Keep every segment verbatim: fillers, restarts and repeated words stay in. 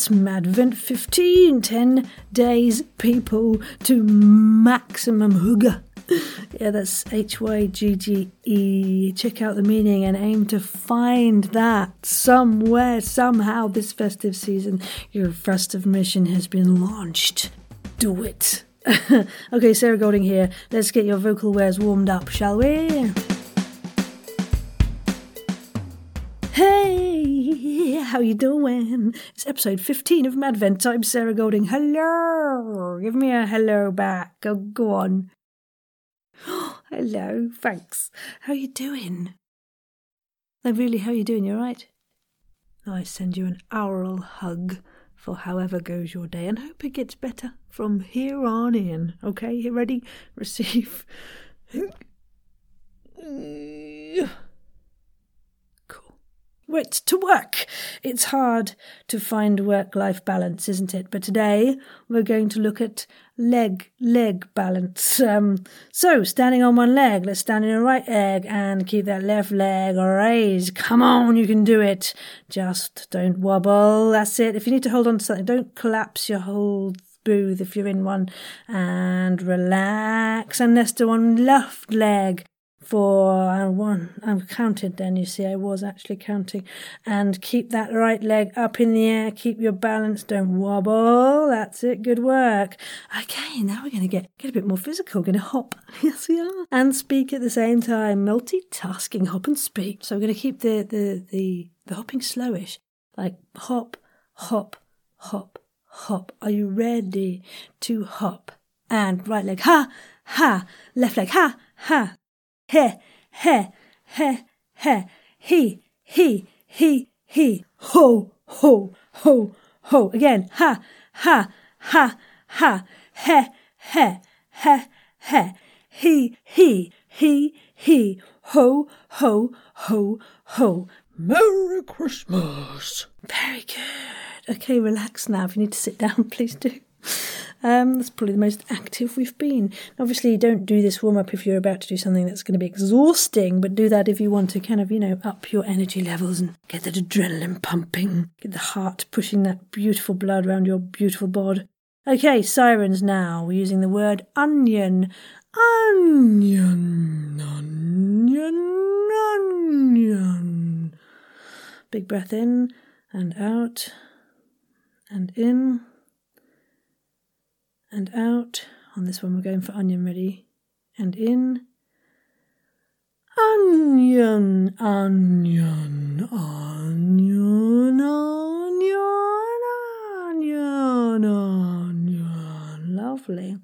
It's Madvent fifteen, ten days, people, to maximum hygge. Yeah, that's H Y G G E. Check out the meaning and aim to find that somewhere, somehow, this festive season. Your festive mission has been launched. Do it. Okay, Sarah Golding here. Let's get your vocal wares warmed up, shall we? Hey, how you doing? It's episode fifteen of Madvent. I'm Sarah Golding. Hello. Give me a hello back. Go, go on. Hello, thanks. How you doing? No, really, how you doing? You all right? I send you an aural hug for however goes your day and hope it gets better from here on in. Okay, you ready? Receive. Cool. Wait to work. It's hard to find work-life balance, isn't it? But today we're going to look at leg leg balance. Um, so standing on one leg, let's stand in a right leg and keep that left leg raised. Come on, you can do it. Just don't wobble. That's it. If you need to hold on to something, don't collapse your whole booth if you're in one, and relax. And let's do one left leg for uh, one. I've counted then, you see, I was actually counting. And keep that right leg up in the air. Keep your balance. Don't wobble. That's it. Good work. Okay, now we're going to get, get a bit more physical. We're going to hop. Yes, we are. And speak at the same time. Multitasking, hop and speak. So we're going to keep the, the, the, the hopping slowish. Like hop, hop, hop, hop. Are you ready to hop? And right leg, ha, ha. Left leg, ha, ha. He, he, he, he, he, he, he, he, ho, ho, ho, ho. Again, ha, ha, ha, ha, he, he, he, he, he, he, he, he, ho, ho, ho, ho. Merry Christmas. Very good. Okay, relax now. If you need to sit down, please do. Um, that's probably the most active we've been. Obviously, don't do this warm-up if you're about to do something that's going to be exhausting, but do that if you want to kind of, you know, up your energy levels and get that adrenaline pumping, get the heart pushing that beautiful blood around your beautiful bod. Okay, sirens now. We're using the word onion. Onion, onion, onion. Big breath in and out and in. And out. On this one, we're going for onion. Ready? And in. Onion, onion, onion, onion, onion, onion. Lovely.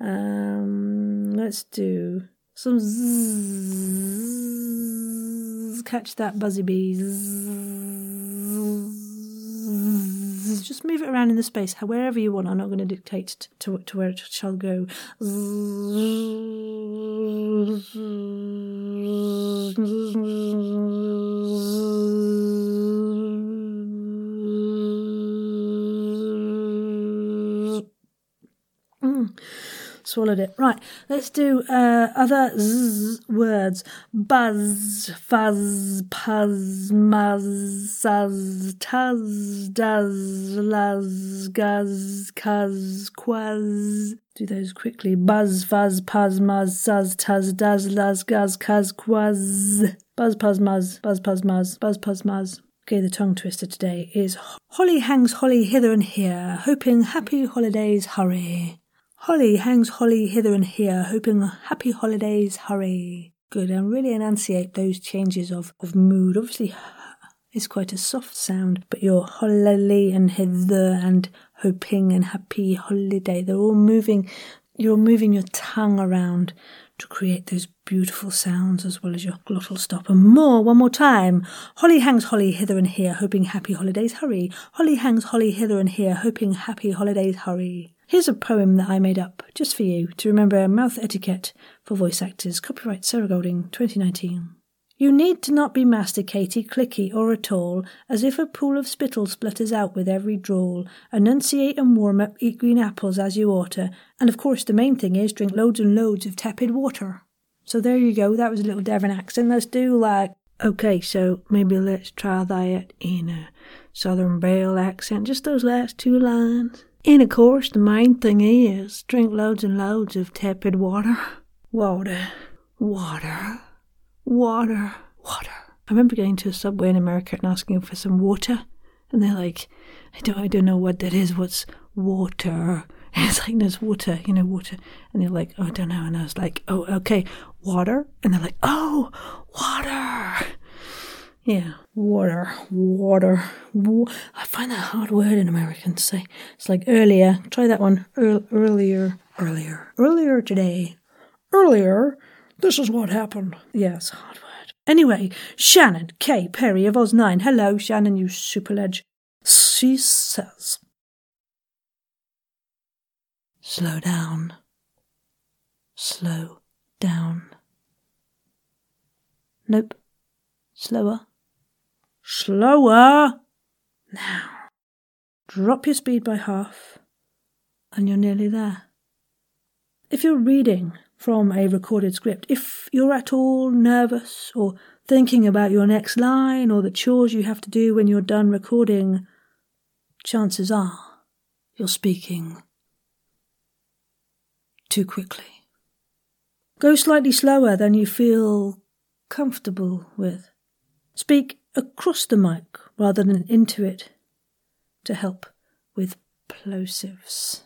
Um, let's do some zzz. Catch that buzzy bee. Zzz. Just move it around in the space, wherever you want. I'm not going to dictate to, to where it shall go. Mm. Swallowed it. Right, let's do uh, other zzz words. Buzz, fuzz, puzz, muzz, suzz, tuzz, duzz, luzz, guzz, cuzz, quazz. Do those quickly. Buzz, fuzz, puzz, muzz, suzz, tuzz, duzz, luzz, guzz, cuzz, quazz. Buzz, puzz, muzz, buzz, puzz, muzz, buzz, puzz, muzz. Okay, the tongue twister today is holly hangs holly hither and here, hoping happy holidays hurry. Holly hangs holly hither and here, hoping happy holidays hurry. Good, and really enunciate those changes of, of mood. Obviously, it's quite a soft sound, but your holly and hither and hoping and happy holiday, they're all moving, you're moving your tongue around to create those beautiful sounds as well as your glottal stop. And more, one more time. Holly hangs holly hither and here, hoping happy holidays hurry. Holly hangs holly hither and here, hoping happy holidays hurry. Here's a poem that I made up, just for you, to remember mouth etiquette for voice actors. Copyright Sarah Golding, twenty nineteen. You need to not be masticaty, clicky, or at all, as if a pool of spittle splutters out with every drawl. Enunciate and warm up, eat green apples as you oughter. And of course, the main thing is drink loads and loads of tepid water. So there you go, that was a little Devon accent. Let's do like... Okay, so maybe let's try that in a Southern belle accent, just those last two lines. And, of course, the main thing is drink loads and loads of tepid water. Water. Water. Water. Water. I remember going to a Subway in America and asking for some water. And they're like, I don't, I don't know what that is. What's water? And it's like, there's water, you know, water. And they're like, oh, I don't know. And I was like, oh, okay, water. And they're like, oh, water. Yeah, water, water. Wa- I find that a hard word in American to say. It's like earlier. Try that one. Ear- earlier, earlier, earlier today. Earlier, this is what happened. Yeah, it's a hard word. Anyway, Shannon K. Perry of Oz nine. Hello, Shannon, you superledge. She says, slow down. Slow down. Nope. Slower. Slower. Now. Drop your speed by half, and you're nearly there. If you're reading from a recorded script, if you're at all nervous or thinking about your next line or the chores you have to do when you're done recording, chances are you're speaking too quickly. Go slightly slower than you feel comfortable with. Speak across the mic rather than into it to help with plosives.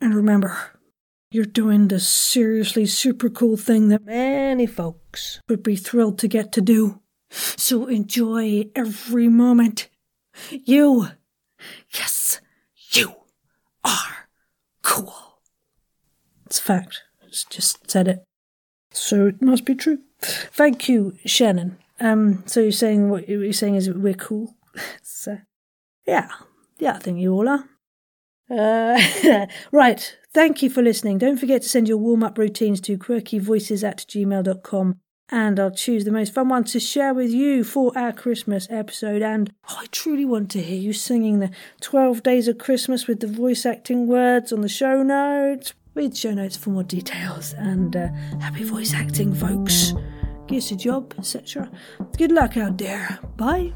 And remember, you're doing the seriously super cool thing that many folks would be thrilled to get to do. So enjoy every moment. You, yes, you are cool. It's a fact. It's just said it. So it must be true. Thank you, Shannon. Um, so you're saying, what you're saying is we're cool? So, yeah. Yeah, I think you all are. Uh, right. Thank you for listening. Don't forget to send your warm-up routines to quirky voices at gmail dot com, and I'll choose the most fun one to share with you for our Christmas episode. And oh, I truly want to hear you singing the twelve Days of Christmas with the voice acting words on the show notes. Read show notes for more details, and uh, happy voice acting, folks. Get us a job, et cetera. Good luck out there. Bye.